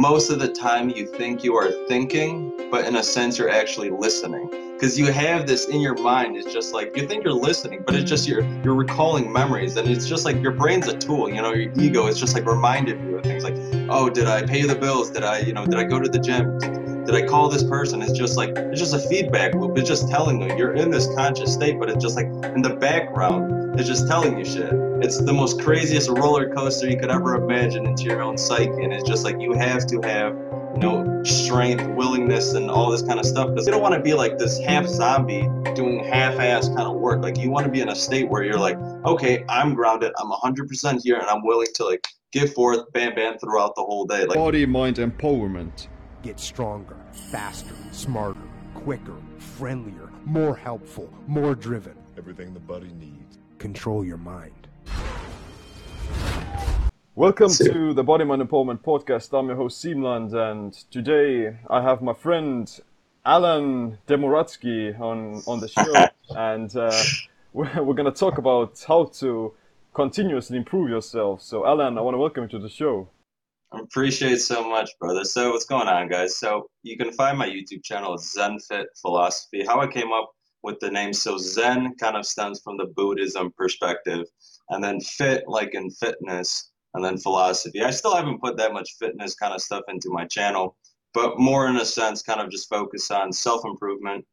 most of the time you think you are thinking, but in a sense you're actually listening. Because you have this in your mind, it's just like, you think you're listening, but it's just you're recalling memories, and it's just like your brain's a tool, you know, your ego is just like reminded you of things like, oh, did I pay the bills? Did I, you know, did I go to the gym? Did I call this person? It's just like, it's just a feedback loop. It's just telling you, you're in this conscious state, but it's just like in the background, it's just telling you shit. It's the most craziest roller coaster you could ever imagine into your own psyche. And it's just like, you have to have, you know, strength, willingness, and all this kind of stuff. Because you don't want to be like this half zombie doing half-ass kind of work. Like you want to be in a state where you're like, okay, I'm grounded. I'm 100% here, and I'm willing to like give forth, bam, bam, throughout the whole day. Like body, mind, empowerment. Get stronger, faster, smarter, quicker, friendlier, more helpful, more driven. Everything the body needs. Control your mind. Welcome to the Body Mind Empowerment Podcast. I'm your host Seamland, and today I have my friend Alan Demoratsky on the show, and we're going to talk about how to continuously improve yourself. So Alan, I want to welcome you to the show. I appreciate so much, brother. So what's going on, guys? So you can find my YouTube channel, Zenfit Philosophy. How I came up with the name, so Zen kind of stems from the Buddhism perspective, and then fit, like in fitness, and then philosophy. I still haven't put that much fitness kind of stuff into my channel, but more in a sense, kind of just focus on self-improvement.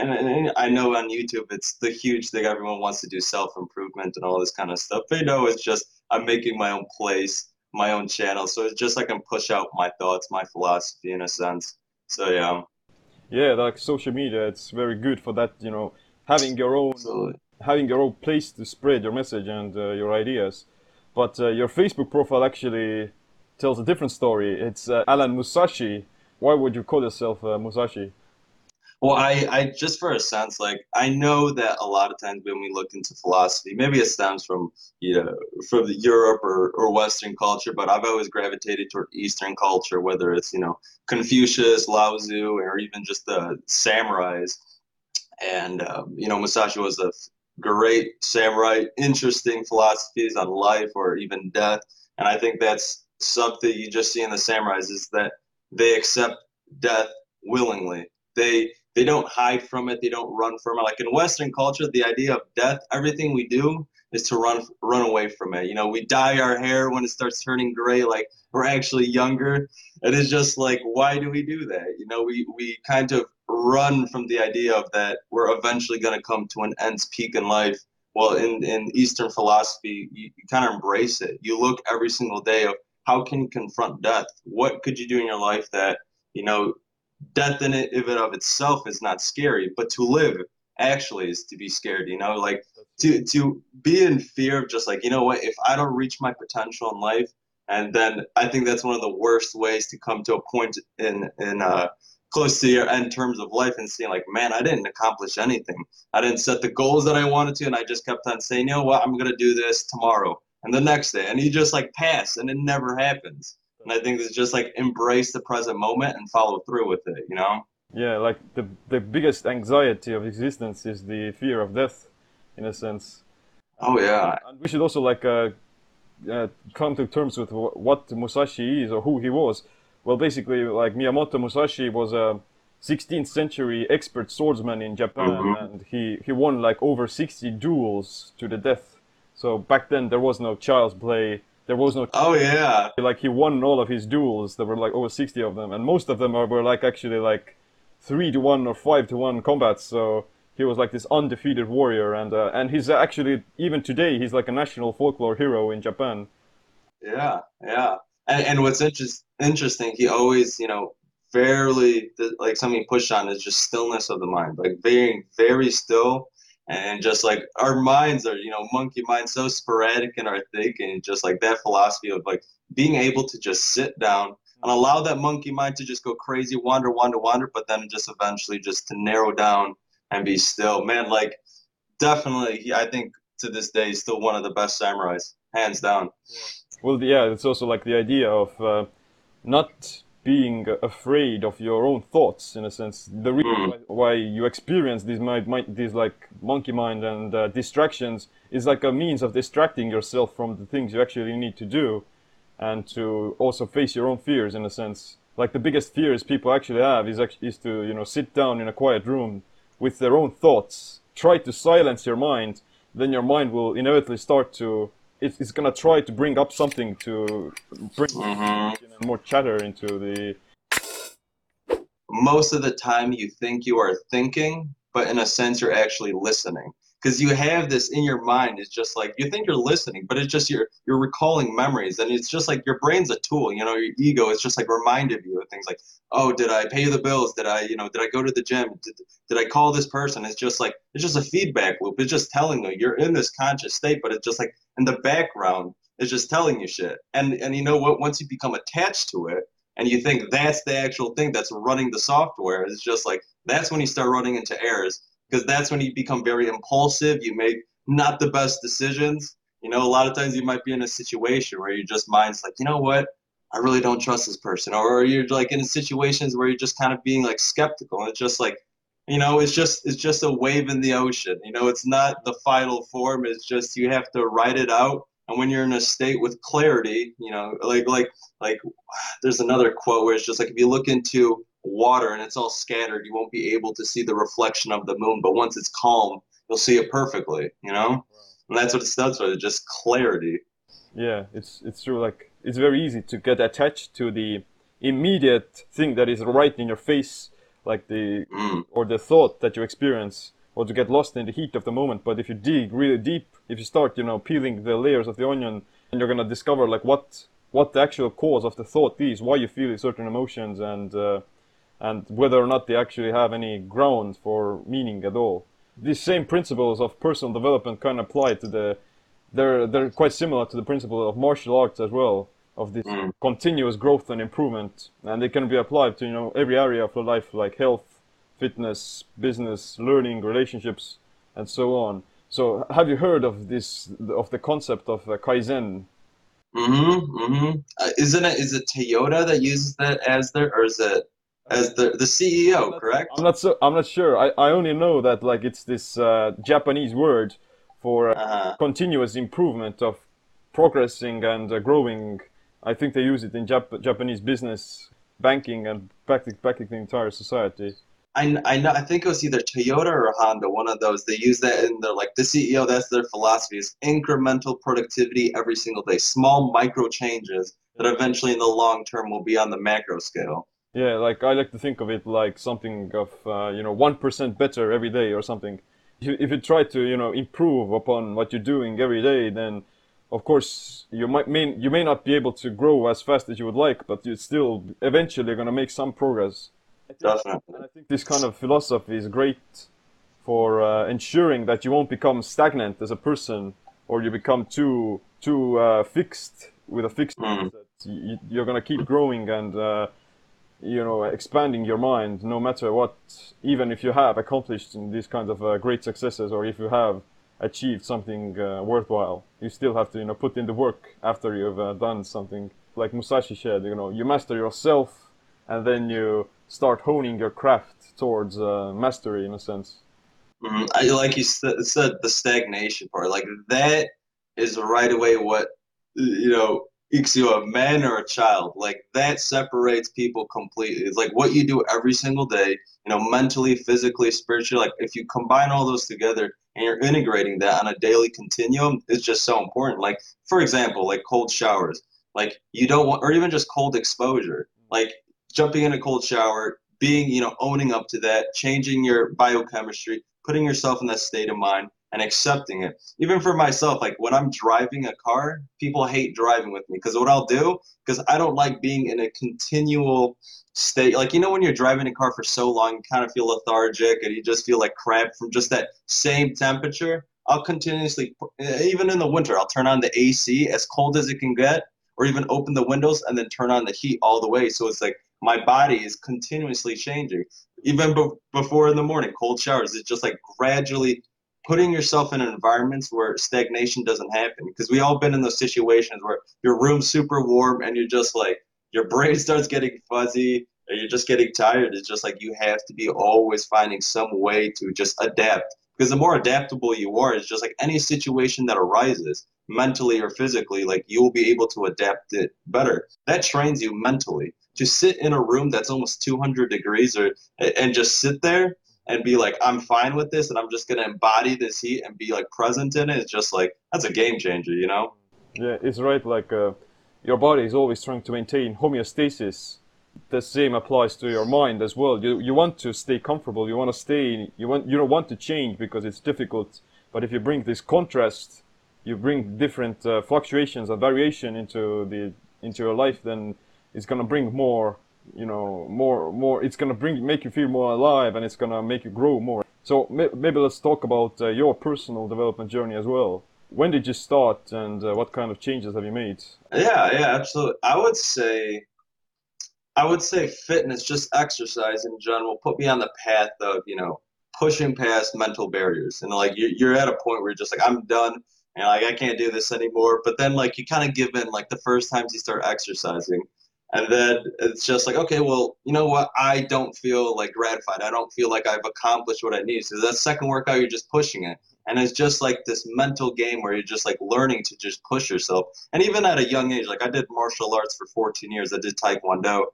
And I know on YouTube, it's the huge thing. Everyone wants to do self-improvement and all this kind of stuff. They know it's just, I'm making my own place, my own channel, so it's just I can push out my thoughts, my philosophy in a sense. So yeah, like social media, it's very good for that, you know, having your own Absolutely. Having your own place to spread your message and your ideas. But your Facebook profile actually tells a different story. It's Alan Musashi. Why would you call yourself Musashi? Well, I just for a sense, like, I know that a lot of times when we look into philosophy, maybe it stems from, you know, from Europe or Western culture, but I've always gravitated toward Eastern culture, whether it's, you know, Confucius, Lao Tzu, or even just the samurais. And, you know, Musashi was a great samurai, interesting philosophies on life or even death. And I think that's something you just see in the samurais, is that they accept death willingly. They don't hide from it. They don't run from it. Like in Western culture, the idea of death, everything we do is to run away from it. You know, we dye our hair when it starts turning gray, like we're actually younger. And it's just like, why do we do that? You know, we kind of run from the idea of that we're eventually going to come to an end's peak in life. Well, in Eastern philosophy, you kind of embrace it. You look every single day of how can you confront death? What could you do in your life that, you know, death in it of itself is not scary, but to live actually is to be scared, you know, like to be in fear of just like, you know what, if I don't reach my potential in life. And then I think that's one of the worst ways to come to a point in close to your end terms of life and seeing like, man, I didn't accomplish anything. I didn't set the goals that I wanted to. And I just kept on saying, you know what, I'm going to do this tomorrow and the next day. And you just like pass and it never happens. And I think it's just like embrace the present moment and follow through with it, you know? Yeah, like the biggest anxiety of existence is the fear of death, in a sense. Oh, yeah. And we should also like come to terms with what Musashi is or who he was. Well, basically, like Miyamoto Musashi was a 16th century expert swordsman in Japan, mm-hmm. and he won like over 60 duels to the death. So back then there was no child's play. There was no... Oh, yeah. Like, he won all of his duels. There were, like, over 60 of them. And most of them were, like, actually, like, 3-1 or 5-1 combats. So he was, like, this undefeated warrior. And he's actually, even today, he's, like, a national folklore hero in Japan. Yeah, yeah. And what's interesting, he always, you know, fairly, like, something he pushed on is just stillness of the mind. Like, being very still. And just like our minds are, you know, monkey minds, so sporadic in our thinking, just like that philosophy of like being able to just sit down and allow that monkey mind to just go crazy, wander, but then just eventually just to narrow down and be still. Man, like definitely, I think to this day, he's still one of the best samurais, hands down. Well, yeah, it's also like the idea of not being afraid of your own thoughts, in a sense. The reason why you experience these like monkey mind and distractions is like a means of distracting yourself from the things you actually need to do. and to also face your own fears in a sense. Like the biggest fears people actually have is to, you know, sit down in a quiet room with their own thoughts, try to silence your mind, then your mind will inevitably start to, it's going to try to bring up something to bring more chatter into the... Most of the time you think you are thinking, but in a sense you're actually listening. Because you have this in your mind, it's just like, you think you're listening, but it's just you're recalling memories, and it's just like your brain's a tool, you know, your ego is just like reminded you of things like, oh, did I pay the bills? Did I, you know, did I go to the gym? Did I call this person? It's just like, it's just a feedback loop. It's just telling you, you're in this conscious state, but it's just like, in the background, it's just telling you shit. And you know what, once you become attached to it, and you think that's the actual thing that's running the software, it's just like, that's when you start running into errors. Because that's when you become very impulsive, you make not the best decisions. You know, a lot of times you might be in a situation where your just mind's like, you know what, I really don't trust this person. Or you're like in situations where you're just kind of being like skeptical. And it's just like, you know, it's just a wave in the ocean. You know, it's not the final form. It's just you have to ride it out. And when you're in a state with clarity, you know, like there's another quote where it's just like, if you look into water and it's all scattered, you won't be able to see the reflection of the moon, but once it's calm, you'll see it perfectly, you know? Wow. And that's what it stands for, just clarity. Yeah, it's true. Like, it's very easy to get attached to the immediate thing that is right in your face, like the or the thought that you experience, or to get lost in the heat of the moment. But if you dig really deep, if you start, you know, peeling the layers of the onion, and you're gonna discover like what the actual cause of the thought is, why you feel certain emotions, and whether or not they actually have any ground for meaning at all. These same principles of personal development can apply to they're quite similar to the principle of martial arts as well, of this continuous growth and improvement, and they can be applied to, you know, every area of life, like health, fitness, business, learning, relationships, and so on. So have you heard of the concept of Kaizen? Is it Toyota that uses that as their, or is it as the CEO, correct? I'm not sure. I only know that like it's this Japanese word for continuous improvement of progressing and growing. I think they use it in Japanese business, banking, and practically the entire society. I know. I think it was either Toyota or Honda, one of those. They use that in their, like, the CEO. That's their philosophy, is incremental productivity every single day, small micro changes that eventually in the long term will be on the macro scale. Yeah, like I like to think of it like something of, 1% better every day or something. If you try to, you know, improve upon what you're doing every day, then of course you may not be able to grow as fast as you would like, but you're still eventually going to make some progress. Definitely. I think this kind of philosophy is great for ensuring that you won't become stagnant as a person, or you become too fixed with a fixed mindset. You're going to keep growing and expanding your mind no matter what, even if you have accomplished these kinds of great successes, or if you have achieved something worthwhile, you still have to, you know, put in the work after you've done something. Like Musashi said, you know, you master yourself and then you start honing your craft towards mastery in a sense. Like you said, the stagnation part, like that is right away what, you know, you a man or a child, like that separates people completely. It's like what you do every single day, you know, mentally, physically, spiritually, like if you combine all those together and you're integrating that on a daily continuum, it's just so important. Like, for example, like cold showers, like you don't want, or even just cold exposure, like jumping in a cold shower, being, you know, owning up to that, changing your biochemistry, putting yourself in that state of mind, and accepting it. Even for myself, like when I'm driving a car, people hate driving with me, because what I'll do, because I don't like being in a continual state. Like, you know, when you're driving a car for so long, you kind of feel lethargic and you just feel like crap from just that same temperature. I'll continuously, even in the winter, I'll turn on the AC as cold as it can get, or even open the windows and then turn on the heat all the way. So it's like my body is continuously changing. Even before in the morning, cold showers, it's just like gradually putting yourself in environments where stagnation doesn't happen. Because we all been in those situations where your room's super warm and you're just like, your brain starts getting fuzzy and you're just getting tired. It's just like you have to be always finding some way to just adapt. Because the more adaptable you are, it's just like any situation that arises, mentally or physically, like you will be able to adapt it better. That trains you mentally. To sit in a room that's almost 200 degrees or and just sit there and be like, I'm fine with this and I'm just going to embody this heat and be like present in it. It's just like, that's a game changer, you know? Yeah, it's right. Like your body is always trying to maintain homeostasis. The same applies to your mind as well. You want to stay comfortable. You want to stay, you don't want to change because it's difficult. But if you bring this contrast, you bring different fluctuations and variation into your life, then it's going to bring more, you know, more, it's going to make you feel more alive, and it's going to make you grow more. So maybe let's talk about your personal development journey as well. When did you start, and what kind of changes have you made? Yeah, absolutely. I would say fitness, just exercise in general, put me on the path of, you know, pushing past mental barriers. And like, you're at a point where you're just like, I'm done. And like, I can't do this anymore. But then like, you kind of give in like the first times you start exercising. And then it's just like, okay, well, you know what? I don't feel like gratified. I don't feel like I've accomplished what I need. So that second workout, you're just pushing it. And it's just like this mental game where you're just like learning to just push yourself. And even at a young age, like I did martial arts for 14 years. I did Taekwondo.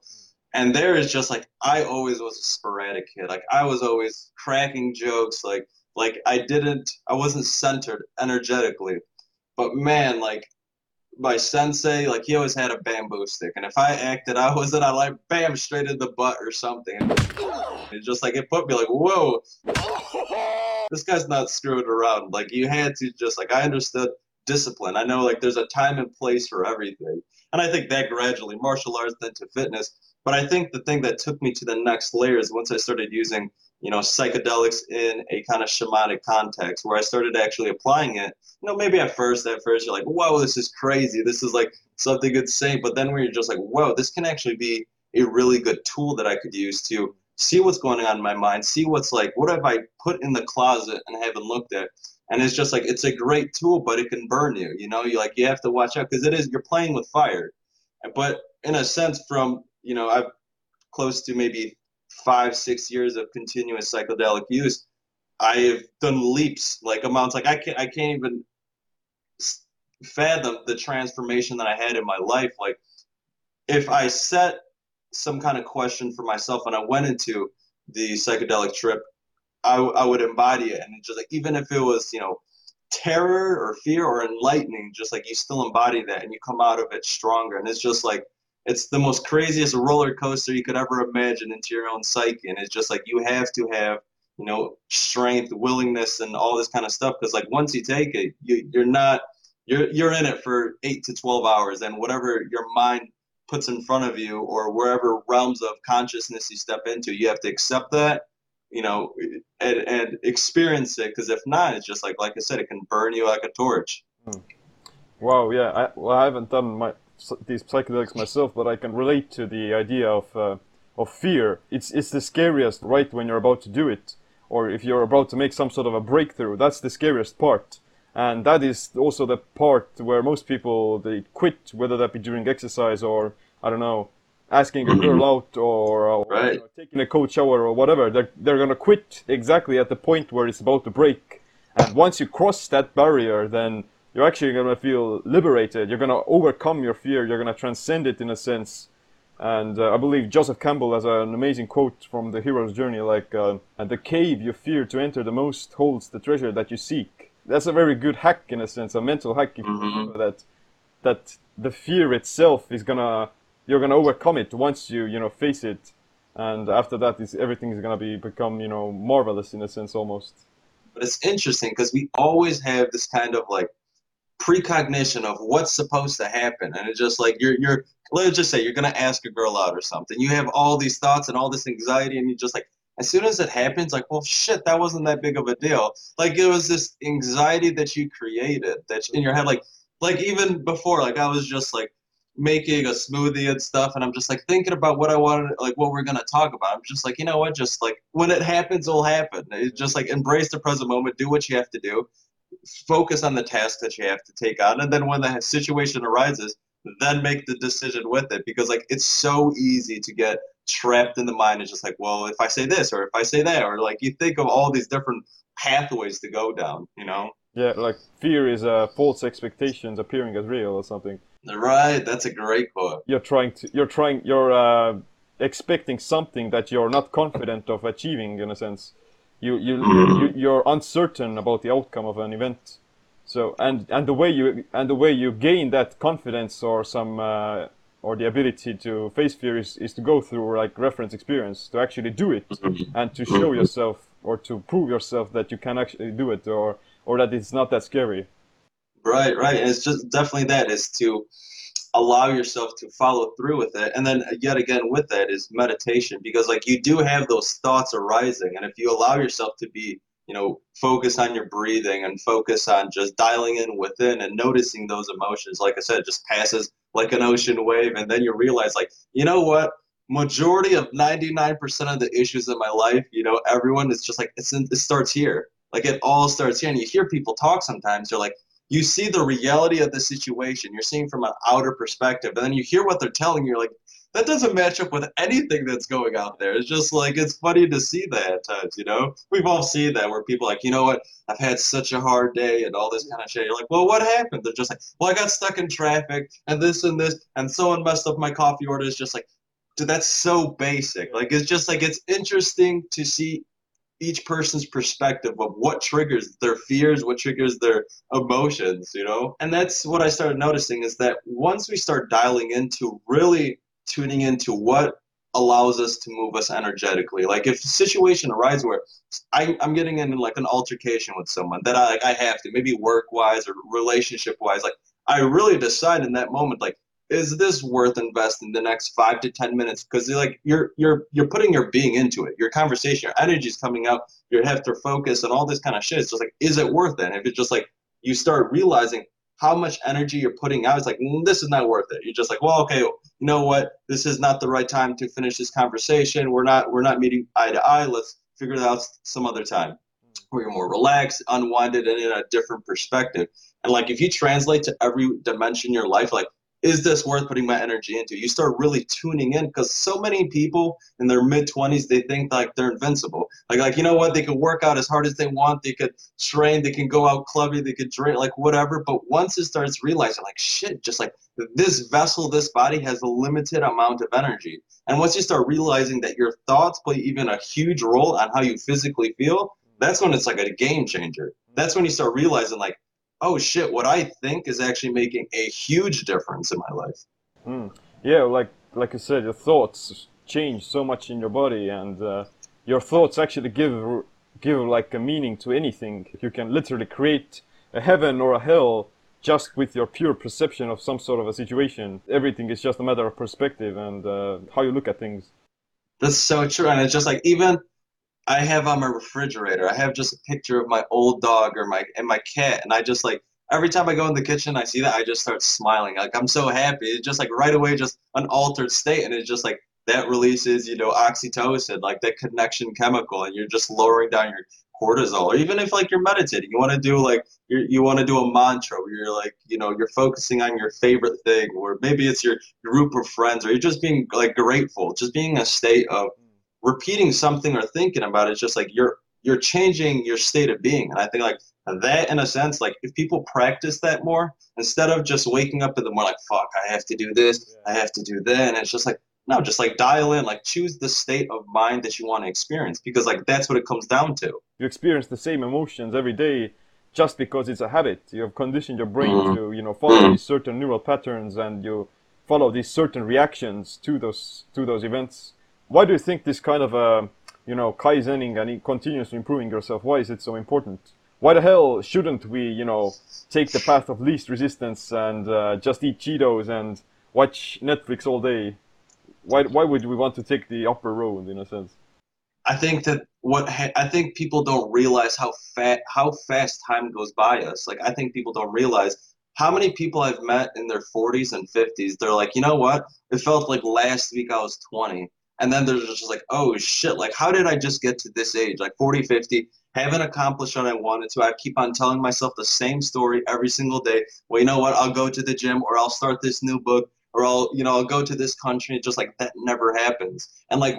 And there is just like, I always was a sporadic kid. Like I was always cracking jokes. Like I wasn't centered energetically, but man, like my sensei, like he always had a bamboo stick. And if I acted, I wasn't, I like bam, straight in the butt or something. It's just like, it put me like, whoa. This guy's not screwing around. Like you had to just like, I understood discipline. I know like there's a time and place for everything. And I think that gradually martial arts then to fitness. But I think the thing that took me to the next layer is once I started using, you know, psychedelics in a kind of shamanic context where I started actually applying it. You know, maybe at first you're like, whoa, this is crazy. This is like something insane. But then when you're just like, whoa, this can actually be a really good tool that I could use to see what's going on in my mind, see what's like, what have I put in the closet and haven't looked at? And it's just like, it's a great tool, but it can burn you. You know, you have to watch out because it is, you're playing with fire. But in a sense from, you know, I've close to maybe 5-6 years of continuous psychedelic use, I have done leaps, like amounts, like I can't even fathom the transformation that I had in my life. Like if I set some kind of question for myself and I went into the psychedelic trip, I would embody it. And it's just like, even if it was, you know, terror or fear or enlightening, just like you still embody that and you come out of it stronger. And it's just like, it's the most craziest roller coaster you could ever imagine into your own psyche. And it's just like, you have to have, you know, strength, willingness, and all this kind of stuff. Cause like once you take it, you're in it for 8 to 12 hours, and whatever your mind puts in front of you or wherever realms of consciousness you step into, you have to accept that, you know, and experience it. Cause if not, it's just like I said, it can burn you like a torch. Wow. Yeah. I haven't done these psychedelics myself, but I can relate to the idea of fear. It's the scariest, right, when you're about to do it, or if you're about to make some sort of a breakthrough. That's the scariest part, and that is also the part where most people, they quit, whether that be during exercise or, I don't know, asking a girl out or right, you know, taking a cold shower or whatever. They're gonna quit exactly at the point where it's about to break, and once you cross that barrier, then you're actually going to feel liberated. You're going to overcome your fear. You're going to transcend it in a sense. And I believe Joseph Campbell has an amazing quote from The Hero's Journey, like, the cave you fear to enter the most holds the treasure that you seek. That's a very good hack in a sense, a mental hack, if you remember that the fear itself is going to, you're going to overcome it once you face it. And after that, everything is going to become, you know, marvelous in a sense almost. But it's interesting because we always have this kind of like, precognition of what's supposed to happen, and it's just like you're let's just say you're gonna ask a girl out or something. You have all these thoughts and all this anxiety, and you're just like, as soon as it happens, like, well, shit, that wasn't that big of a deal. Like it was this anxiety that you created that in your head, like even before, like I was just like making a smoothie and stuff, and I'm just like thinking about what I wanted, like what we're gonna talk about. I'm just like, you know what, just like when it happens, it'll happen. It's just like embrace the present moment, do what you have to do. Focus on the task that you have to take on, and then when the situation arises, then make the decision with it, because like it's so easy to get trapped in the mind. It's just like, well, if I say this or if I say that, or like you think of all these different pathways to go down, you know? Yeah, like fear is false expectations appearing as real or something. Right, that's a great quote. You're expecting something that you're not confident of achieving, in a sense. You're uncertain about the outcome of an event. So the way you gain that confidence or some or the ability to face fear is to go through like reference experience, to actually do it and to show yourself or to prove yourself that you can actually do it or that it's not that scary. Right. And it's just definitely that is to allow yourself to follow through with it. And then yet again with that is meditation, because like you do have those thoughts arising, and if you allow yourself to be, you know, focus on your breathing and focus on just dialing in within and noticing those emotions, like I said, it just passes like an ocean wave, and then you realize, like, you know what, majority of 99% of the issues in my life, you know, everyone is just like, it starts here. Like it all starts here. And you hear people talk sometimes, they're like, you see the reality of the situation, you're seeing from an outer perspective, and then you hear what they're telling you, you're like, that doesn't match up with anything that's going out there. It's just like, it's funny to see that at times, you know? We've all seen that where people are like, you know what, I've had such a hard day and all this kind of shit. You're like, well, what happened? They're just like, well, I got stuck in traffic and this, and someone messed up my coffee order. It's just like, dude, that's so basic. Like, it's just like, it's interesting to see each person's perspective of what triggers their fears, what triggers their emotions, you know? And that's what I started noticing, is that once we start dialing into really tuning into what allows us to move us energetically. Like if a situation arises where I'm getting in like an altercation with someone that I have to, maybe work-wise or relationship-wise, like I really decide in that moment, like, is this worth investing the next 5 to 10 minutes? Because like you're putting your being into it, your conversation, your energy is coming up, you have to focus and all this kind of shit. It's just like, is it worth it? And if it's just like you start realizing how much energy you're putting out, it's like, this is not worth it. You're just like, well, okay, you know what? This is not the right time to finish this conversation. We're not meeting eye to eye. Let's figure it out some other time where you're more relaxed, unwinded, and in a different perspective. And like, if you translate to every dimension in your life, like, is this worth putting my energy into? You start really tuning in, because so many people in their mid-20s, they think like they're invincible. Like, you know what? They could work out as hard as they want. They could train. They can go out clubbing. They could drink, like whatever. But once it starts realizing, like, shit, just like this vessel, this body has a limited amount of energy. And once you start realizing that your thoughts play even a huge role on how you physically feel, that's when it's like a game changer. That's when you start realizing, like, oh shit, what I think is actually making a huge difference in my life. Yeah, like I said, your thoughts change so much in your body, and your thoughts actually give like a meaning to anything. You can literally create a heaven or a hell just with your pure perception of some sort of a situation. Everything is just a matter of perspective and how you look at things. That's so true, and it's just like, even I have on my refrigerator, I have just a picture of my old dog or my cat, and I just like, every time I go in the kitchen, I see that, I just start smiling. Like, I'm so happy. It's just like right away, just an altered state, and it's just like that releases, you know, oxytocin, like that connection chemical, and you're just lowering down your cortisol. Or even if like you're meditating, you want to do like you want to do a mantra where you're like, you know, you're focusing on your favorite thing, or maybe it's your group of friends, or you're just being like grateful, just being in a state of repeating something or thinking about it. It's just like you're changing your state of being. And I think like that, in a sense, like if people practice that more, instead of just waking up in the morning like, fuck, I have to do this, I have to do that, and it's just like, no, just like dial in, like choose the state of mind that you want to experience, because like that's what it comes down to. You experience the same emotions every day just because it's a habit. You have conditioned your brain to, you know, follow these certain neural patterns, and you follow these certain reactions to those events. Why do you think this kind of, you know, kaizening and continuously improving yourself, why is it so important? Why the hell shouldn't we, you know, take the path of least resistance and just eat Cheetos and watch Netflix all day? Why would we want to take the upper road, in a sense? I think that I think people don't realize how fast time goes by us. Like, I think people don't realize how many people I've met in their 40s and 50s. They're like, you know what? It felt like last week I was 20. And then there's just like, oh shit, like how did I just get to this age? Like 40, 50, haven't accomplished what I wanted to. I keep on telling myself the same story every single day. Well, you know what? I'll go to the gym, or I'll start this new book, or I'll go to this country. It's just like, that never happens. And like,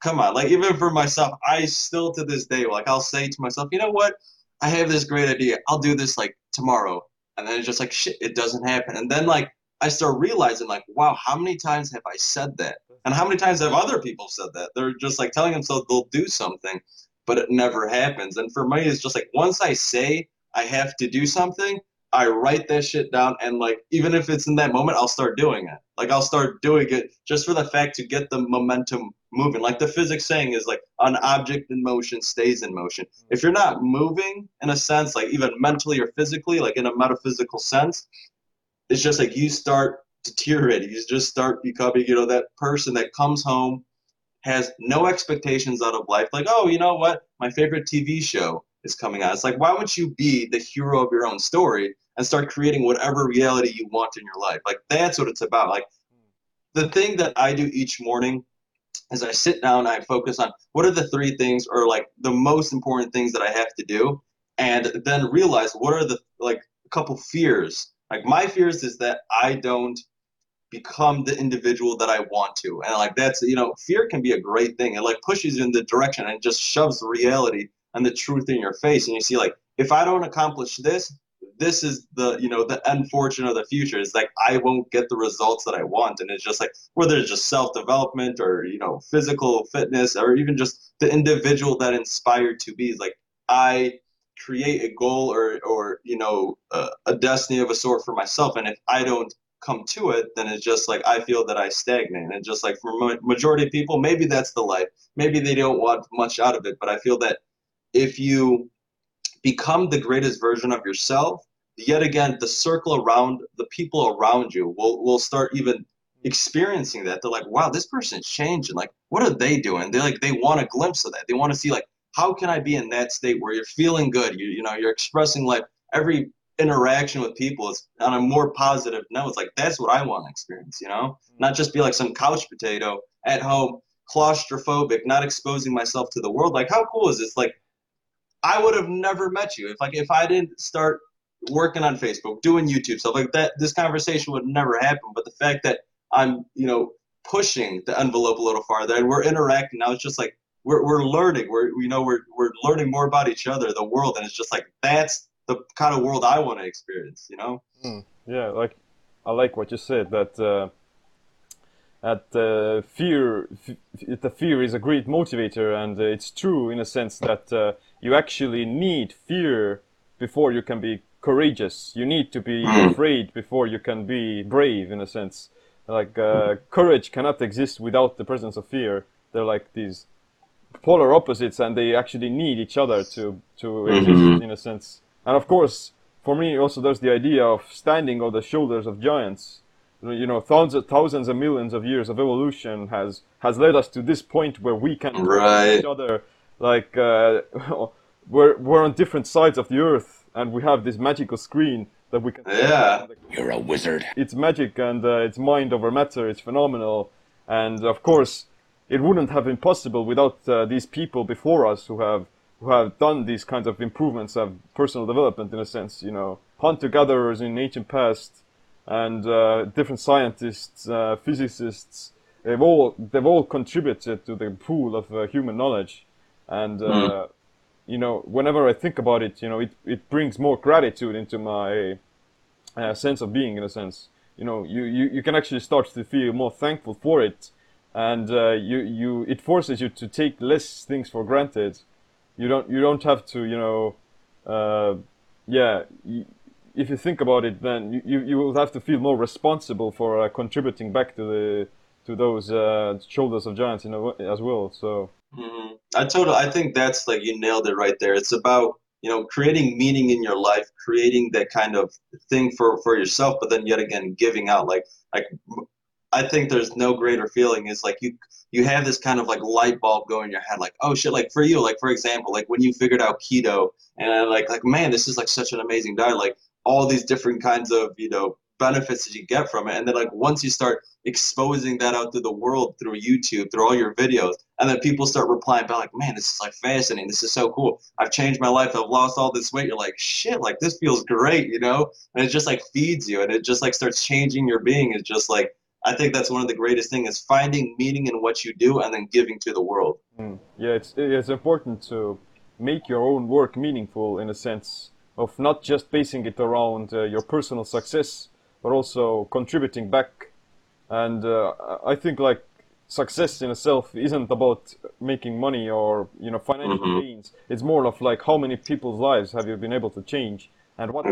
come on, like even for myself, I still to this day, like I'll say to myself, you know what? I have this great idea. I'll do this like tomorrow. And then it's just like, shit, it doesn't happen. And then like, I start realizing like, wow, how many times have I said that? And how many times have other people said that? They're just like telling themselves they'll do something, but it never happens. And for me, it's just like, once I say I have to do something, I write that shit down, and like, even if it's in that moment, I'll start doing it. Like, I'll start doing it just for the fact to get the momentum moving. Like the physics saying is like, an object in motion stays in motion. If you're not moving in a sense, like even mentally or physically, like in a metaphysical sense, it's just like you start deteriorating. You just start becoming, you know, that person that comes home, has no expectations out of life. Like, oh, you know what? My favorite TV show is coming out. It's like, why would you be the hero of your own story and start creating whatever reality you want in your life? Like, that's what it's about. Like, the thing that I do each morning is I sit down, I focus on what are the three things, or like the most important things that I have to do, and then realize what are the, like, a couple fears. Like, my fears is that I don't become the individual that I want to. And like, that's, you know, fear can be a great thing. It like pushes you in the direction and just shoves reality and the truth in your face. And you see, like, if I don't accomplish this, this is the, you know, the unfortunate of the future. It's like, I won't get the results that I want. And it's just like, whether it's just self-development or, you know, physical fitness, or even just the individual that inspired to be, is like, I create a goal or you know, a destiny of a sort for myself. And if I don't come to it, then it's just like, I feel that I stagnate. And just like, for majority of people, maybe that's the life. Maybe they don't want much out of it, but I feel that if you become the greatest version of yourself, yet again, the circle around, the people around you will start even experiencing that. They're like, wow, this person's changing. Like, what are they doing? They like, they want a glimpse of that. They want to see, like, how can I be in that state where you're feeling good? You know, you're expressing, like, every interaction with people is on a more positive note. It's like, that's what I want to experience, you know, not just be like some couch potato at home, claustrophobic, not exposing myself to the world. Like, how cool is this? Like, I would have never met you if I didn't start working on Facebook, doing YouTube stuff like that. This conversation would never happen. But the fact that I'm, you know, pushing the envelope a little farther and we're interacting now, it's just like we're learning. We're learning more about each other, the world, and it's just like, that's the kind of world I want to experience, you know? Yeah, like, I like what you said, that the fear is a great motivator, and it's true in a sense that you actually need fear before you can be courageous. You need to be afraid before you can be brave, in a sense. Like, courage cannot exist without the presence of fear. They're like these polar opposites, and they actually need each other to exist, in a sense. And of course, for me also, there's the idea of standing on the shoulders of giants. You know, thousands and millions of years of evolution has led us to this point where we can each other. Like, we're on different sides of the earth, and we have this magical screen that we can. Yeah, you're a wizard. It's magic, and it's mind over matter. It's phenomenal, and of course, it wouldn't have been possible without these people before us who have done these kinds of improvements of personal development, in a sense, you know, hunter-gatherers in ancient past, and different scientists, physicists, they've all contributed to the pool of human knowledge. And, you know, whenever I think about it, you know, it brings more gratitude into my sense of being, in a sense. You know, you can actually start to feel more thankful for it, and it forces you to take less things for granted. You don't have to, you know, if you think about it, then you will have to feel more responsible for contributing back to those shoulders of giants, you know, as well. So I think that's, like, you nailed it right there. It's about, you know, creating meaning in your life, creating that kind of thing for yourself, but then yet again giving out. Like I think there's no greater feeling is like you have this kind of like light bulb go in your head, like, oh shit, like for you, like for example, like when you figured out keto and like man, this is like such an amazing diet, like all these different kinds of, you know, benefits that you get from it. And then like once you start exposing that out to the world through YouTube, through all your videos, and then people start replying back like, man, this is like fascinating. This is so cool. I've changed my life. I've lost all this weight. You're like, shit, like this feels great, you know? And it just like feeds you and it just like starts changing your being. It's just like, I think that's one of the greatest things is finding meaning in what you do and then giving to the world. Yeah, it's important to make your own work meaningful, in a sense of not just basing it around your personal success, but also contributing back. And I think like success in itself isn't about making money or, you know, financial gains. It's more of like how many people's lives have you been able to change, and what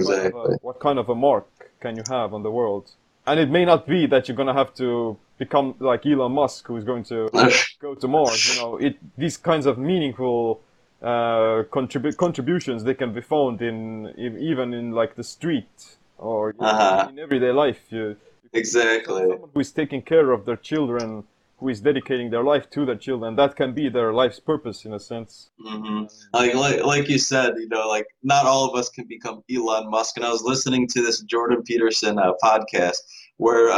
kind of a mark can you have on the world. And it may not be that you're gonna have to become like Elon Musk, who's going to go to Mars. You know, it, these kinds of meaningful contributions, they can be found in even in like the street or in everyday life. Someone who is taking care of their children, who is dedicating their life to their children, that can be their life's purpose, in a sense. Like you said, you know, like not all of us can become Elon Musk. And I was listening to this Jordan Peterson podcast where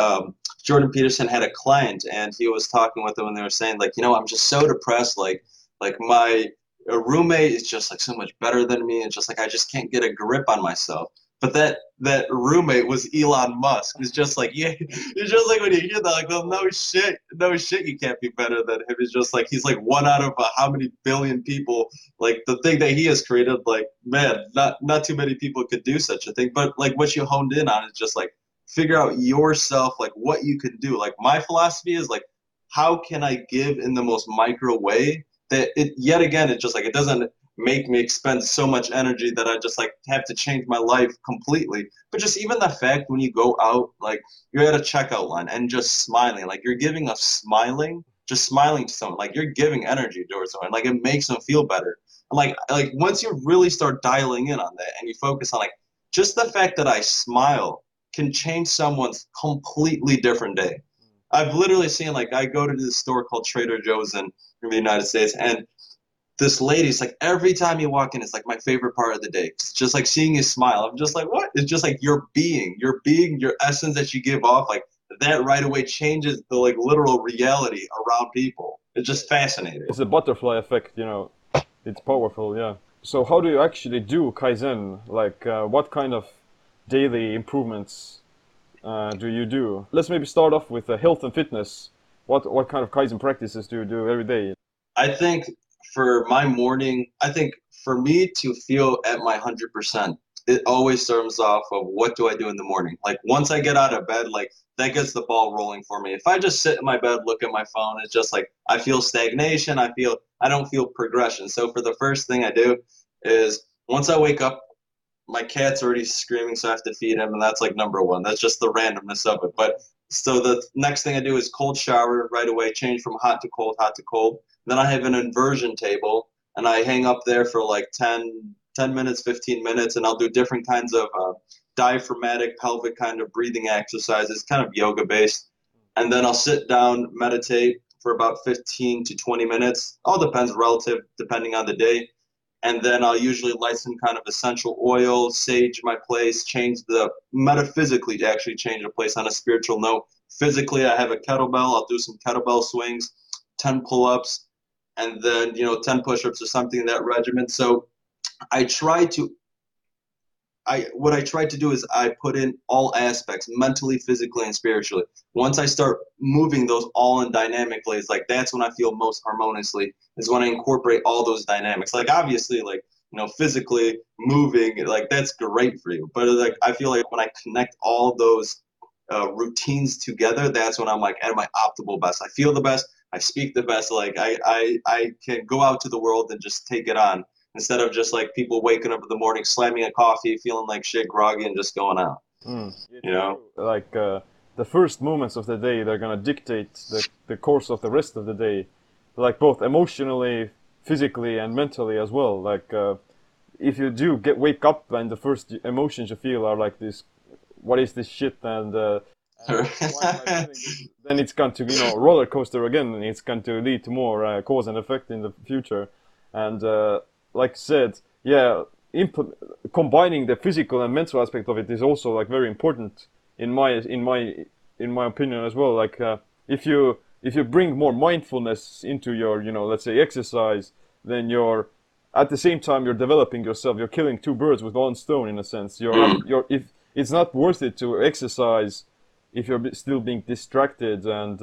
Jordan Peterson had a client, and he was talking with them, and they were saying like, you know, I'm just so depressed. Like my roommate is just like so much better than me, and just like I just can't get a grip on myself. But that roommate was Elon Musk. It's just like, yeah, it's just like when you hear that, like, well, no shit, you can't be better than him. It's just like, he's like one out of how many billion people, like the thing that he has created, like, man, not too many people could do such a thing. But like what you honed in on is just like, figure out yourself, like what you can do. Like my philosophy is like, how can I give in the most micro way that it, yet again, it's just like, it doesn't make me expend so much energy that I just like have to change my life completely. But just even the fact when you go out, like you're at a checkout line and just smiling, like you're giving up smiling, just smiling to someone, like you're giving energy towards someone, like it makes them feel better. And like once you really start dialing in on that and you focus on like, just the fact that I smile can change someone's completely different day. I've literally seen, like I go to this store called Trader Joe's in the United States, and this lady's like, every time you walk in, it's like my favorite part of the day. It's just like seeing you smile. I'm just like, what? It's just like your being, your essence that you give off, like that right away changes the like literal reality around people. It's just fascinating. It's a butterfly effect, you know, it's powerful. Yeah. So how do you actually do Kaizen? Like what kind of daily improvements do you do? Let's maybe start off with health and fitness. What kind of Kaizen practices do you do every day? I think for my morning, I think for me to feel at my 100%, it always starts off of what do I do in the morning? Like once I get out of bed, like that gets the ball rolling for me. If I just sit in my bed, look at my phone, it's just like I feel stagnation. I don't feel progression. So for the first thing I do is once I wake up, my cat's already screaming, so I have to feed him, and that's like number one. That's just the randomness of it. But so the next thing I do is cold shower right away, change from hot to cold. Then I have an inversion table, and I hang up there for like 10 minutes, 15 minutes, and I'll do different kinds of diaphragmatic, pelvic kind of breathing exercises, kind of yoga-based. And then I'll sit down, meditate for about 15 to 20 minutes. All depends relative, depending on the day. And then I'll usually light some kind of essential oil, sage my place, metaphysically actually change the place on a spiritual note. Physically, I have a kettlebell. I'll do some kettlebell swings, 10 pull-ups, and then, you know, 10 push-ups or something in that regimen. So what I try to do is I put in all aspects, mentally, physically, and spiritually. Once I start moving those all in dynamically, it's like that's when I feel most harmoniously, is when I incorporate all those dynamics. Like obviously, like, you know, physically moving, like that's great for you. But like I feel like when I connect all those routines together, that's when I'm like at my optimal best. I feel the best. I speak the best. Like I can go out to the world and just take it on, instead of just like people waking up in the morning, slamming a coffee, feeling like shit, groggy, and just going out. You know, like the first moments of the day, they're gonna dictate the course of the rest of the day, like both emotionally, physically, and mentally as well. Like if you do wake up and the first emotions you feel are like this, what is this shit, and then it's going to be, you know, roller coaster again, and it's going to lead to more cause and effect in the future. And like I said, yeah, combining the physical and mental aspect of it is also like very important in my opinion as well. Like if you bring more mindfulness into your, you know, let's say exercise, then you're at the same time you're developing yourself. You're killing two birds with one stone, in a sense. If it's not worth it to exercise if you're still being distracted and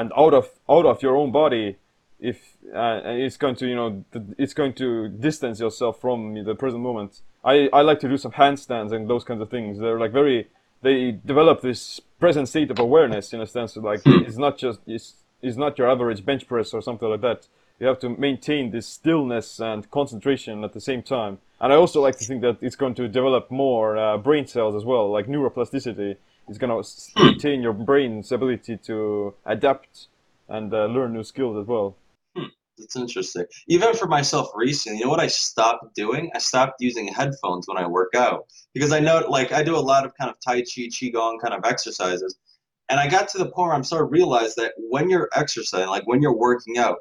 out of your own body, if it's going to, you know, it's going to distance yourself from the present moment. I like to do some handstands and those kinds of things. They're like very, they develop this present state of awareness in a sense. Like it's not just, it's not your average bench press or something like that. You have to maintain this stillness and concentration at the same time. And I also like to think that it's going to develop more brain cells as well, like neuroplasticity. It's going to maintain your brain's ability to adapt and learn new skills as well. It's interesting. Even for myself recently, you know what I stopped doing? I stopped using headphones when I work out. Because I know, like, I do a lot of kind of Tai Chi, Qigong kind of exercises. And I got to the point where I'm starting to realize that when you're exercising, like when you're working out,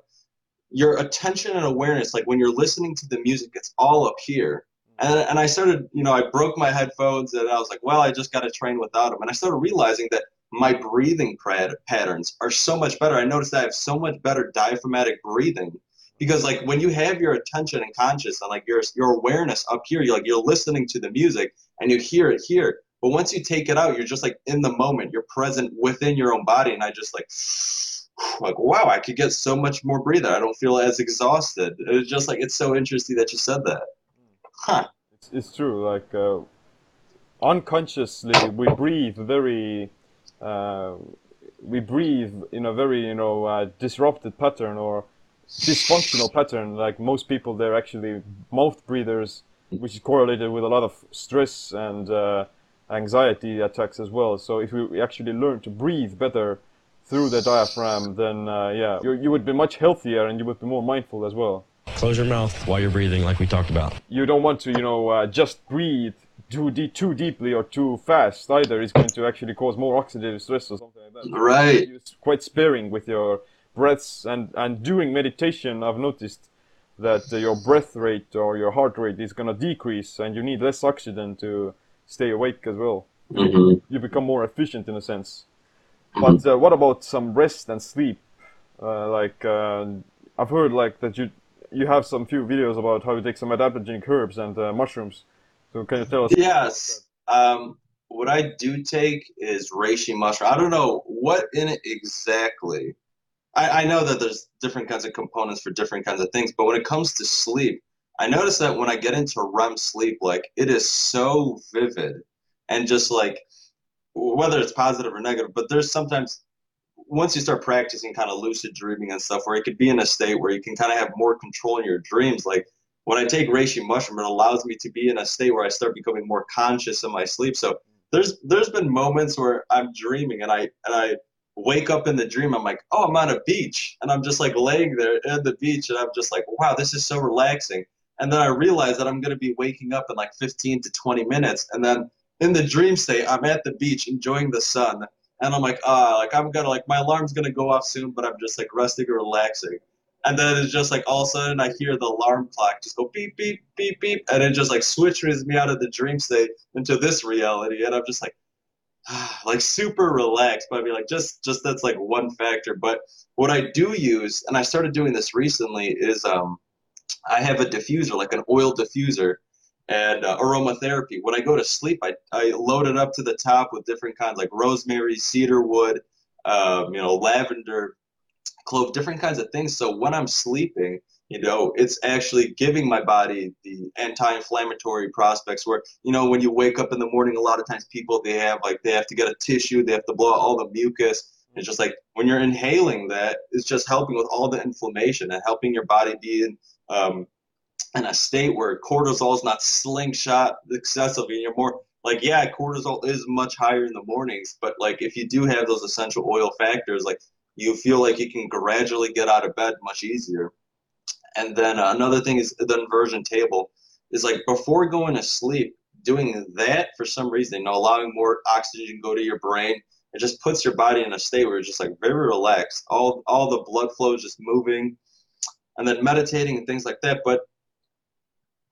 your attention and awareness, like when you're listening to the music, it's all up here. And I started, you know, I broke my headphones and I was like, well, I just got to train without them. And I started realizing that my breathing patterns are so much better. I noticed that I have so much better diaphragmatic breathing because, like, when you have your attention and conscious and, like, your awareness up here, you're listening to the music and you hear it here. But once you take it out, you're just, like, in the moment. You're present within your own body. And I just, like, wow, I could get so much more breather. I don't feel as exhausted. It's just, like, it's so interesting that you said that. Huh. It's true. Like, unconsciously, we breathe in a very, you know, disrupted pattern or dysfunctional pattern. Like most people, they're actually mouth breathers, which is correlated with a lot of stress and anxiety attacks as well. So if we actually learn to breathe better through the diaphragm, then yeah, you would be much healthier and you would be more mindful as well. Close your mouth while you're breathing, like we talked about. You don't want to, you know, just breathe too deeply or too fast either. It's going to actually cause more oxidative stress or something like that. Right. You're quite sparing with your breaths. And during meditation, I've noticed that your breath rate or your heart rate is going to decrease and you need less oxygen to stay awake as well. Mm-hmm. You become more efficient in a sense. Mm-hmm. But what about some rest and sleep? I've heard, like, that you have some few videos about how you take some adaptogenic herbs and mushrooms. So can you tell us? Yes. What I do take is reishi mushroom. I don't know what in it exactly. I know that there's different kinds of components for different kinds of things, but when it comes to sleep, I notice that when I get into REM sleep, like, it is so vivid and just, like, whether it's positive or negative, but there's sometimes once you start practicing kind of lucid dreaming and stuff where it could be in a state where you can kind of have more control in your dreams. Like when I take reishi mushroom, it allows me to be in a state where I start becoming more conscious in my sleep. So there's been moments where I'm dreaming and I wake up in the dream. I'm like, oh, I'm on a beach. And I'm just like laying there at the beach. And I'm just like, wow, this is so relaxing. And then I realize that I'm going to be waking up in like 15 to 20 minutes. And then in the dream state, I'm at the beach enjoying the sun. And I'm like, I'm gonna, like, my alarm's gonna go off soon, but I'm just like resting or relaxing. And then it's just like all of a sudden I hear the alarm clock just go beep, beep, beep, beep. And it just like switches me out of the dream state into this reality. And I'm just like super relaxed. But I'd be like, just that's like one factor. But what I do use, and I started doing this recently, is I have a diffuser, like an oil diffuser. And aromatherapy. When I go to sleep, I load it up to the top with different kinds, like rosemary, cedarwood, lavender, clove, different kinds of things. So when I'm sleeping, you know, it's actually giving my body the anti-inflammatory prospects where, you know, when you wake up in the morning, a lot of times people, they have to get a tissue, they have to blow out all the mucus. It's just like when you're inhaling that, it's just helping with all the inflammation and helping your body be in a state where cortisol is not slingshot excessively. You're more like, yeah, cortisol is much higher in the mornings, but like if you do have those essential oil factors, like you feel like you can gradually get out of bed much easier. And then another thing is the inversion table is like before going to sleep, doing that for some reason, you know, allowing more oxygen to go to your brain. It just puts your body in a state where it's just like very relaxed. All the blood flow is just moving, and then meditating and things like that. But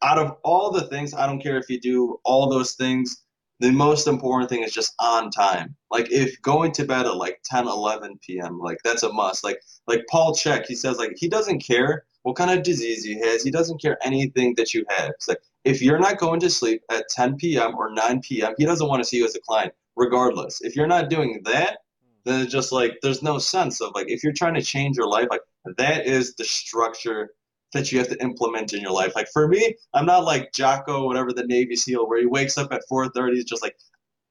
out of all the things, I don't care if you do all those things, the most important thing is just on time. Like if going to bed at like 10, 11 p.m., like that's a must. Like Paul Chek, he says like he doesn't care what kind of disease he has. He doesn't care anything that you have. It's like if you're not going to sleep at 10 p.m. or 9 p.m., he doesn't want to see you as a client regardless. If you're not doing that, then it's just like there's no sense of like if you're trying to change your life, like That is the structure that you have to implement in your life. Like for me, I'm not like Jocko, whatever, the Navy SEAL, where he wakes up at 4:30. He's just like,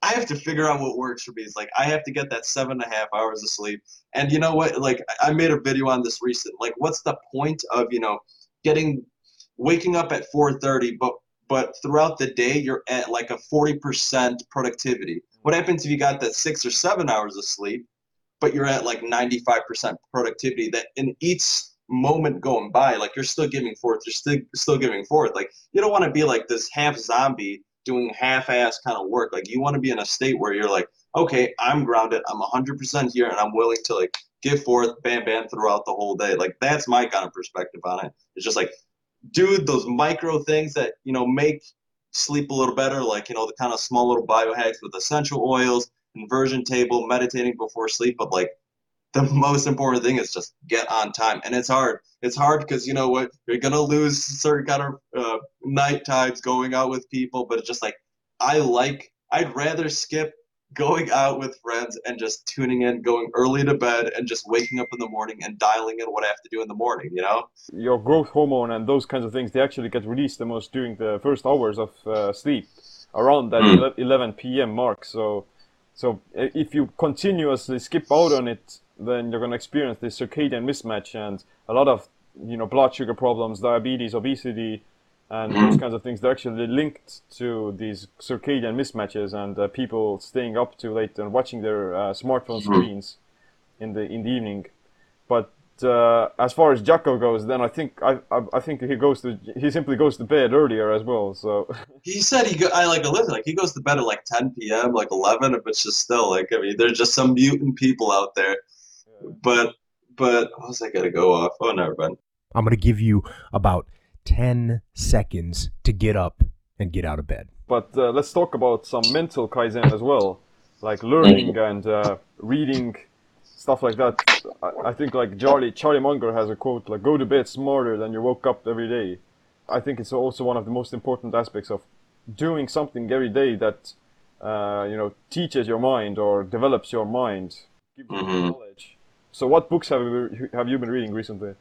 I have to figure out what works for me. It's like, I have to get that 7.5 hours of sleep. And you know what? Like, I made a video on this recent. Like, what's the point of, you know, waking up at 4:30, but throughout the day you're at like a 40% productivity? What happens if you got that 6 or 7 hours of sleep, but you're at like 95% productivity? That in each moment going by, like, you're still giving forth, you're still giving forth. Like, you don't want to be like this half zombie doing half-ass kind of work. Like, you want to be in a state where you're like, okay, I'm grounded, I'm 100% here, and I'm willing to like give forth, bam, bam, throughout the whole day. Like, that's my kind of perspective on it. It's just like, dude, those micro things that, you know, make sleep a little better, like, you know, the kind of small little biohacks with essential oils, inversion table, meditating before sleep. But like, the most important thing is just get on time. And it's hard. It's hard because, you know what, you're going to lose certain kind of night times going out with people. But it's just like, I'd rather skip going out with friends and just tuning in, going early to bed, and just waking up in the morning and dialing in what I have to do in the morning, you know? Your growth hormone and those kinds of things, they actually get released the most during the first hours of sleep, around that 11 p.m. mark. So if you continuously skip out on it, then you're going to experience this circadian mismatch and a lot of, you know, blood sugar problems, diabetes, obesity, and those kinds of things. They're actually linked to these circadian mismatches and people staying up too late and watching their smartphone screens in the evening. But as far as Jocko goes, then I think he simply goes to bed earlier as well. So he said he goes to bed at like 10 p.m., like 11, but just still, like, I mean, there's just some mutant people out there. Yeah. But I was like, I gotta go off. Oh, never mind. I'm gonna give you about 10 seconds to get up and get out of bed. But let's talk about some mental Kaizen as well, like learning and reading, stuff like that. I think like Charlie Munger has a quote, like, go to bed smarter than you woke up every day. I think it's also one of the most important aspects of doing something every day that, you know, teaches your mind or develops your mind, gives you knowledge. So what books have you been reading recently?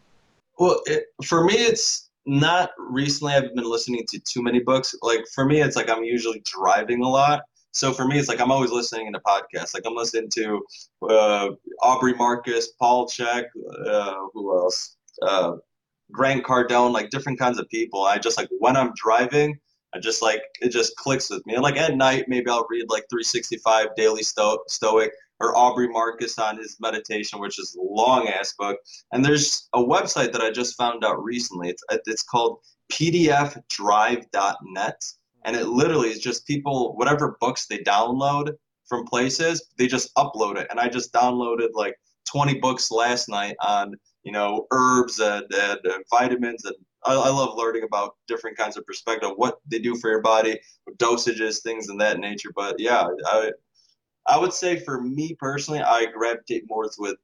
Well, for me, it's not recently. I've been listening to too many books. Like, for me, it's like I'm usually driving a lot. So for me, it's like I'm always listening to podcasts. Like, I'm listening to Aubrey Marcus, Paul Chek, who else? Grant Cardone, like different kinds of people. I just like, when I'm driving, I just like, it just clicks with me. And like at night, maybe I'll read like 365 Daily Stoic or Aubrey Marcus on his meditation, which is a long ass book. And there's a website that I just found out recently. It's called pdfdrive.net. And it literally is just people, whatever books they download from places, they just upload it. And I just downloaded like 20 books last night on, you know, herbs and vitamins. And I love learning about different kinds of perspective, what they do for your body, dosages, things in that nature. But yeah, I would say for me personally, I gravitate more with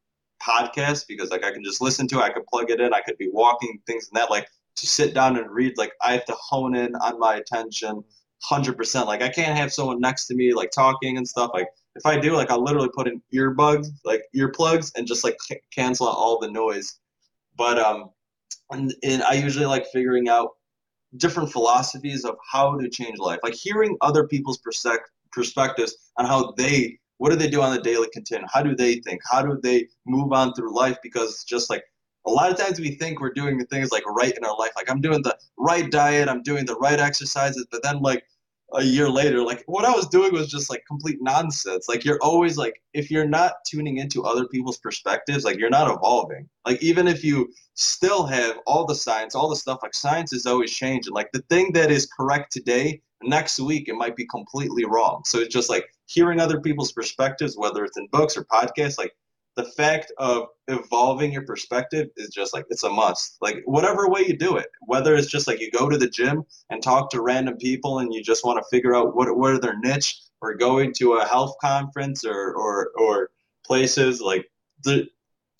podcasts because like I can just listen to it, I could plug it in, I could be walking, things and that. Like, to sit down and read, like, I have to hone in on my attention 100%. Like, I can't have someone next to me, like, talking and stuff. Like, if I do, like, I'll literally put in earplugs and just, like, cancel out all the noise. But and I usually like figuring out different philosophies of how to change life. Like, hearing other people's perspectives on what do they do on the daily continuum? How do they think? How do they move on through life? Because just, like, a lot of times we think we're doing the things like right in our life, like I'm doing the right diet, I'm doing the right exercises, but then like a year later, like what I was doing was just like complete nonsense. Like you're always like, if you're not tuning into other people's perspectives, like you're not evolving. Like even if you still have all the science, all the stuff, like science is always changing. Like the thing that is correct today, next week it might be completely wrong. So it's just like hearing other people's perspectives, whether it's in books or podcasts, like the fact of evolving your perspective is just like, it's a must. Like whatever way you do it, whether it's just like you go to the gym and talk to random people and you just want to figure out what are their niche, or going to a health conference or places like to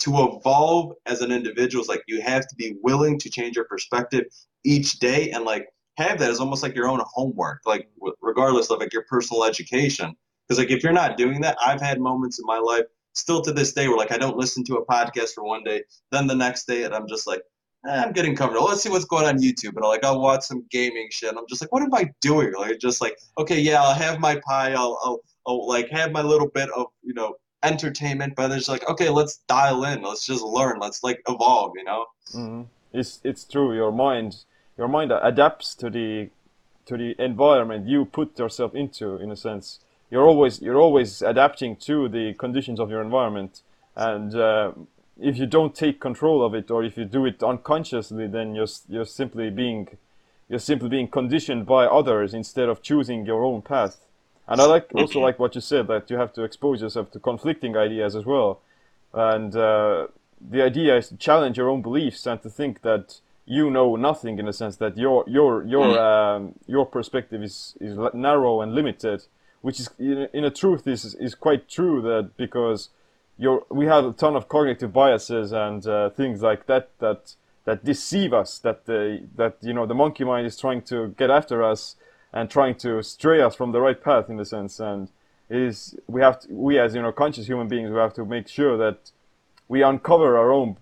evolve as an individual is like, you have to be willing to change your perspective each day and like have that as almost like your own homework, like regardless of like your personal education. Cause like, if you're not doing that, I've had moments in my life still to this day, we're like, I don't listen to a podcast for one day, then the next day, and I'm just like, I'm getting comfortable. Let's see what's going on YouTube. And I'm like, I'll watch some gaming shit. And I'm just like, what am I doing? Like, just like, okay, yeah, I'll have my pie. I'll like have my little bit of, you know, entertainment. But it's like, okay, let's dial in. Let's just learn. Let's like evolve, you know? Mm-hmm. It's true. Your mind adapts to the environment you put yourself into, in a sense. You're always adapting to the conditions of your environment. And, if you don't take control of it, or if you do it unconsciously, then you're simply being conditioned by others instead of choosing your own path. And I also like what you said, that you have to expose yourself to conflicting ideas as well. And the idea is to challenge your own beliefs and to think that you know nothing, in a sense that your perspective is narrow and limited, which is in truth is quite true, that because we have a ton of cognitive biases and things like that deceive us. The monkey mind is trying to get after us and trying to stray us from the right path, in a sense. And we as conscious human beings, we have to make sure that we uncover our own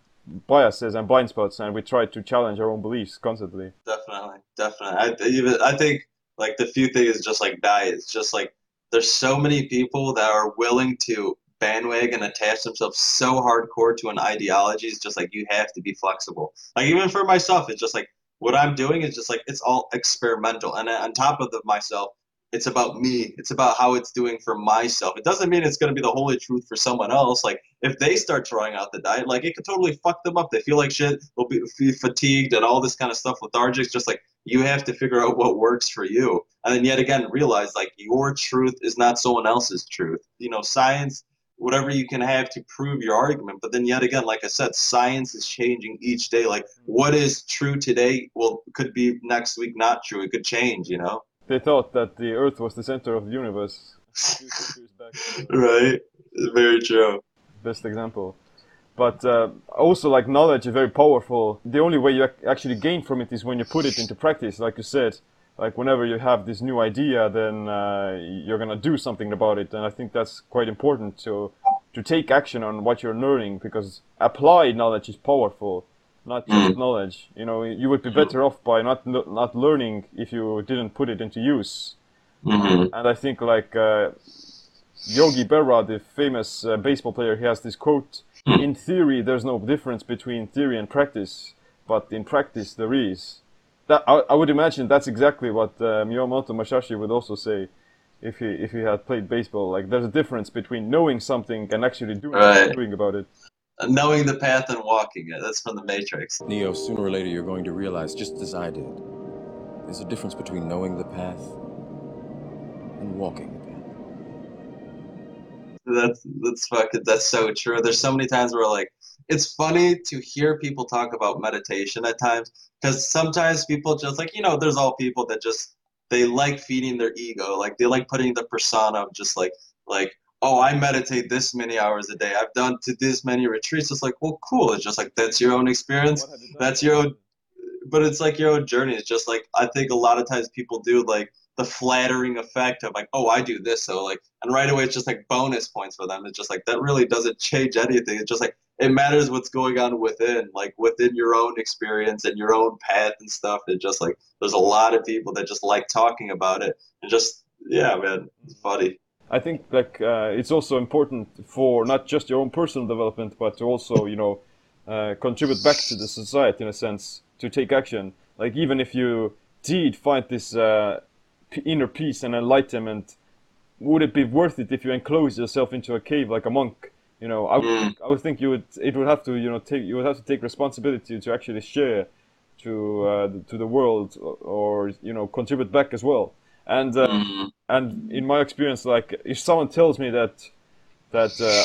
biases and blind spots, and we try to challenge our own beliefs constantly. Definitely. I think like the few things just like diet. It's just like there's so many people that are willing to bandwagon, attach themselves so hardcore to an ideology. It's just like, you have to be flexible. Like, even for myself, it's just like, what I'm doing is just like, it's all experimental. And on top of myself, it's about me. It's about how it's doing for myself. It doesn't mean it's going to be the holy truth for someone else. Like, if they start throwing out the diet, like, it could totally fuck them up. They feel like shit. They'll be fatigued and all this kind of stuff, lethargic. Just like, you have to figure out what works for you. And then yet again, realize like your truth is not someone else's truth. You know, science, whatever you can have to prove your argument. But then yet again, like I said, science is changing each day. Like, what is true today, well, could be next week not true. It could change, you know? They thought that the Earth was the center of the universe. Right? Very true. Best example. But also, like, knowledge is very powerful. The only way you actually gain from it is when you put it into practice, like you said. Like, whenever you have this new idea, then you're going to do something about it. And I think that's quite important to take action on what you're learning, because applied knowledge is powerful, not just knowledge. You know, you would be better off by not learning if you didn't put it into use. Mm-hmm. And I think, like, Yogi Berra, the famous baseball player, he has this quote, "In theory, there's no difference between theory and practice, but in practice there is." That, I would imagine that's exactly what Miyamoto Musashi would also say if he had played baseball. Like, there's a difference between knowing something and actually doing something about it. Knowing the path and walking it. That's from The Matrix. Neo, sooner or later you're going to realize, just as I did, there's a difference between knowing the path and walking the path. That's so true. There's so many times where, like, it's funny to hear people talk about meditation at times, because sometimes people just like, you know, there's all people that just, they like feeding their ego. Like, they like putting the persona of just like, oh, I meditate this many hours a day. I've done to this many retreats. It's like, well, cool. It's just like, that's your own experience. That's your own, but it's like your own journey. It's just like, I think a lot of times people do like the flattering effect of like, oh, I do this. So like, and right away, it's just like bonus points for them. It's just like, that really doesn't change anything. It's just like, it matters what's going on within, like within your own experience and your own path and stuff. And just like, there's a lot of people that just like talking about it, and just, yeah, man, it's funny. I think like it's also important for not just your own personal development, but to also, you know, contribute back to the society, in a sense, to take action. Like, even if you did find this inner peace and enlightenment, would it be worth it if you enclose yourself into a cave like a monk? You know, I would think you would have to take responsibility to actually share to the world, or you know, contribute back as well. And and in my experience, like, if someone tells me that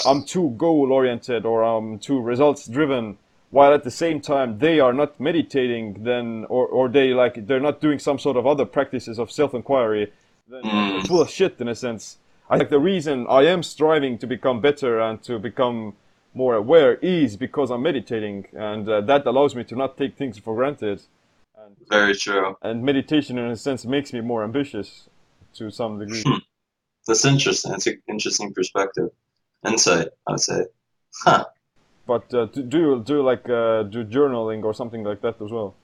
I'm too goal oriented or I'm too results driven, while at the same time they are not meditating, then or they like they're not doing some sort of other practices of self inquiry, then they're full of shit, in a sense. I think the reason I am striving to become better and to become more aware is because I'm meditating, and that allows me to not take things for granted. And, very true. And meditation, in a sense, makes me more ambitious to some degree. That's interesting. That's an interesting perspective. insight, I would say. Huh. But do you journaling or something like that as well?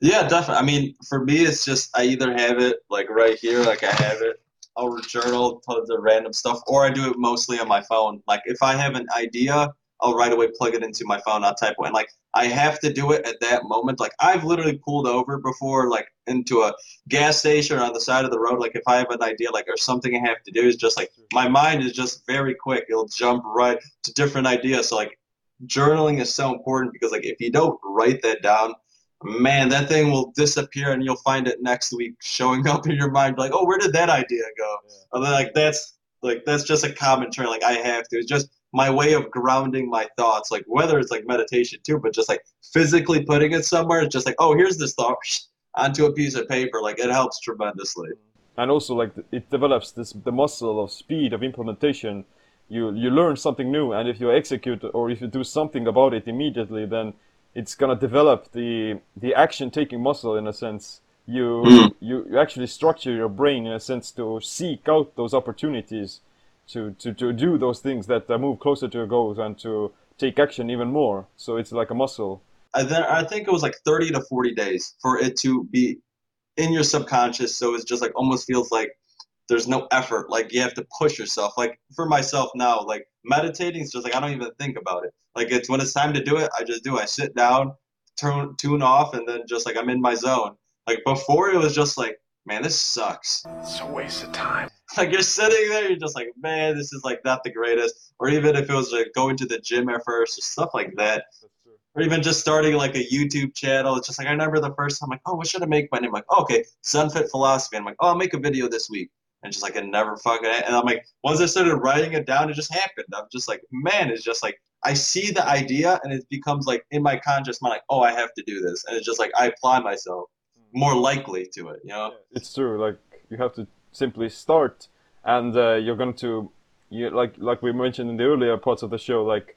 Yeah, definitely. I mean, for me, it's just I either have it like right here, like I have it. I'll journal, put the random stuff, or I do it mostly on my phone. Like if I have an idea, I'll right away plug it into my phone. I'll type it, and like I have to do it at that moment. Like I've literally pulled over before, like into a gas station or on the side of the road. Like if I have an idea, like or something I have to do, is just like my mind is just very quick. It'll jump right to different ideas. So like journaling is so important because like if you don't write that down, man, that thing will disappear, and you'll find it next week showing up in your mind, like, oh, where did that idea go? Yeah. And then, that's just a common trait. Like I have to. It's just my way of grounding my thoughts. Like whether it's like meditation too, but just like physically putting it somewhere. It's just like, oh, here's this thought onto a piece of paper. Like it helps tremendously. And also, like it develops the muscle of speed of implementation. You learn something new, and if you execute or if you do something about it immediately, then it's gonna develop the action-taking muscle in a sense. You actually structure your brain in a sense to seek out those opportunities, to do those things that move closer to your goals and to take action even more. So it's like a muscle. I think it was like 30 to 40 days for it to be in your subconscious. So it's just like almost feels like there's no effort. Like you have to push yourself. Like for myself now, like meditating is just like I don't even think about it. Like it's when it's time to do it, I just do. I sit down, tune off, and then just like I'm in my zone. Like before, it was just like, man, this sucks. It's a waste of time. Like you're sitting there, you're just like, man, this is like not the greatest. Or even if it was like going to the gym at first, or stuff like that. Or even just starting like a YouTube channel. It's just like I remember the first time, like, oh, what should I make my name? Like, oh, okay, Zenfit Philosophy. I'm like, oh, I'll make a video this week. And just like it never fucking, and I'm like, once I started writing it down, it just happened. I'm just like, man, it's just like I see the idea, and it becomes like in my conscious mind, like, oh, I have to do this, and it's just like I apply myself more likely to it, you know. Yeah, it's true. Like you have to simply start, and you're going to, like we mentioned in the earlier parts of the show, like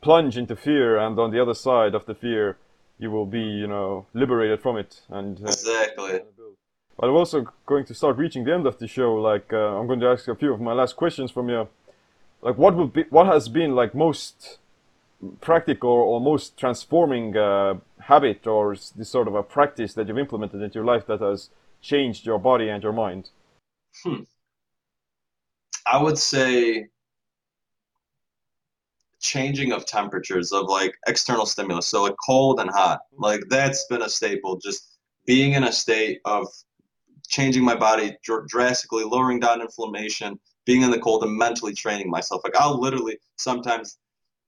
plunge into fear, and on the other side of the fear, you will be, you know, liberated from it, and exactly. But I'm also going to start reaching the end of the show. Like I'm going to ask a few of my last questions from you. Like what has been like most practical or most transforming habit or this sort of a practice that you've implemented into your life that has changed your body and your mind? I would say changing of temperatures of like external stimulus. So like cold and hot. Like that's been a staple. Just being in a state of changing my body drastically, lowering down inflammation, being in the cold, and mentally training myself. Like I'll literally sometimes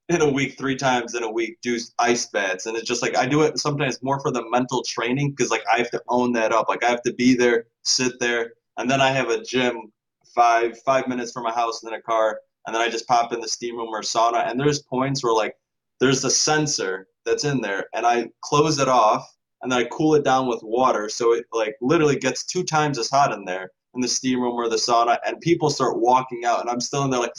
in a week, 3 times in a week, do ice baths. And it's just like I do it sometimes more for the mental training because like I have to own that up. Like I have to be there, sit there. And then I have a gym 5 minutes from my house and then a car. And then I just pop in the steam room or sauna. And there's points where like there's the sensor that's in there and I close it off. And then I cool it down with water, so it like literally gets 2 times as hot in there in the steam room or the sauna. And people start walking out, and I'm still in there like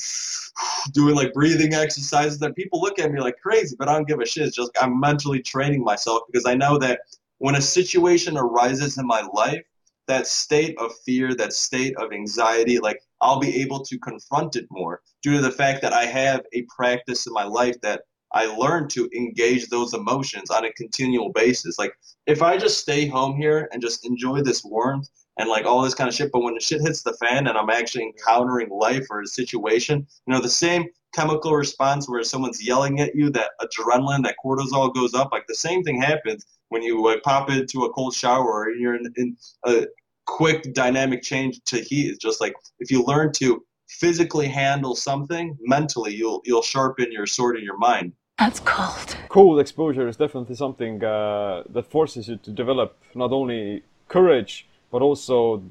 doing like breathing exercises. And people look at me like crazy, but I don't give a shit. It's just I'm mentally training myself because I know that when a situation arises in my life, that state of fear, that state of anxiety, like I'll be able to confront it more due to the fact that I have a practice in my life that I learned to engage those emotions on a continual basis. Like if I just stay home here and just enjoy this warmth and like all this kind of shit, but when the shit hits the fan and I'm actually encountering life or a situation, you know, the same chemical response where someone's yelling at you, that adrenaline, that cortisol goes up, like the same thing happens when you like pop into a cold shower or you're in a quick dynamic change to heat. It's just like if you learn to physically handle something, mentally you'll sharpen your sword in your mind. That's cold. Cold exposure is definitely something that forces you to develop not only courage, but also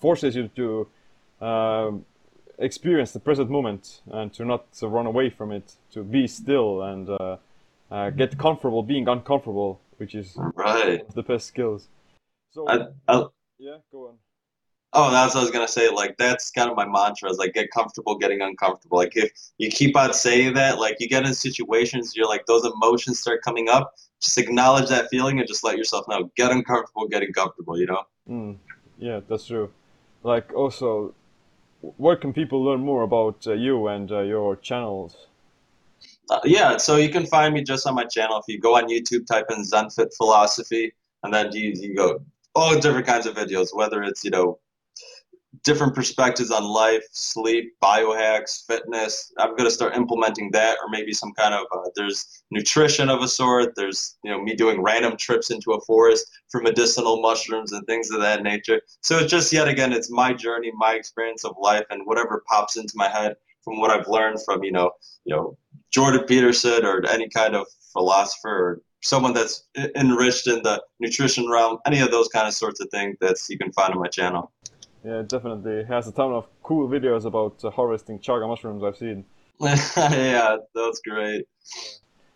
forces you to experience the present moment and to not run away from it, to be still and get comfortable being uncomfortable, which is right. The best skills. So, yeah, go on. Oh, that's what I was going to say. Like, that's kind of my mantra is, like, get comfortable getting uncomfortable. Like, if you keep on saying that, like, you get in situations, you're like, those emotions start coming up. Just acknowledge that feeling and just let yourself know. Get uncomfortable getting comfortable, you know? Yeah, that's true. Like, also, where can people learn more about you and your channels? Yeah, so you can find me just on my channel. If you go on YouTube, type in Zenfit Philosophy, and then you go all different kinds of videos, whether it's, you know, different perspectives on life, sleep, biohacks, fitness. I'm going to start implementing that, or maybe some kind of, there's nutrition of a sort. There's, you know, me doing random trips into a forest for medicinal mushrooms and things of that nature. So it's just, yet again, it's my journey, my experience of life, and whatever pops into my head from what I've learned from, you know, Jordan Peterson or any kind of philosopher or someone that's enriched in the nutrition realm, any of those kind of sorts of things that you can find on my channel. Yeah, definitely. It has a ton of cool videos about harvesting chaga mushrooms, I've seen. Yeah, that's great.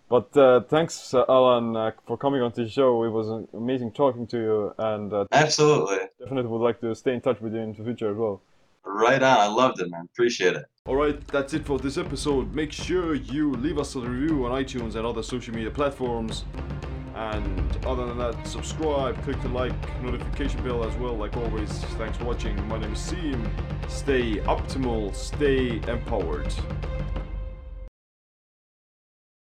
But thanks, Alan, for coming on to the show. It was amazing talking to you. And absolutely. Definitely would like to stay in touch with you in the future as well. Right on. I loved it, man. Appreciate it. Alright, that's it for this episode. Make sure you leave us a review on iTunes and other social media platforms. And other than that, subscribe, click the like, notification bell as well, like always. Thanks for watching. My name is Seam. Stay optimal, stay empowered.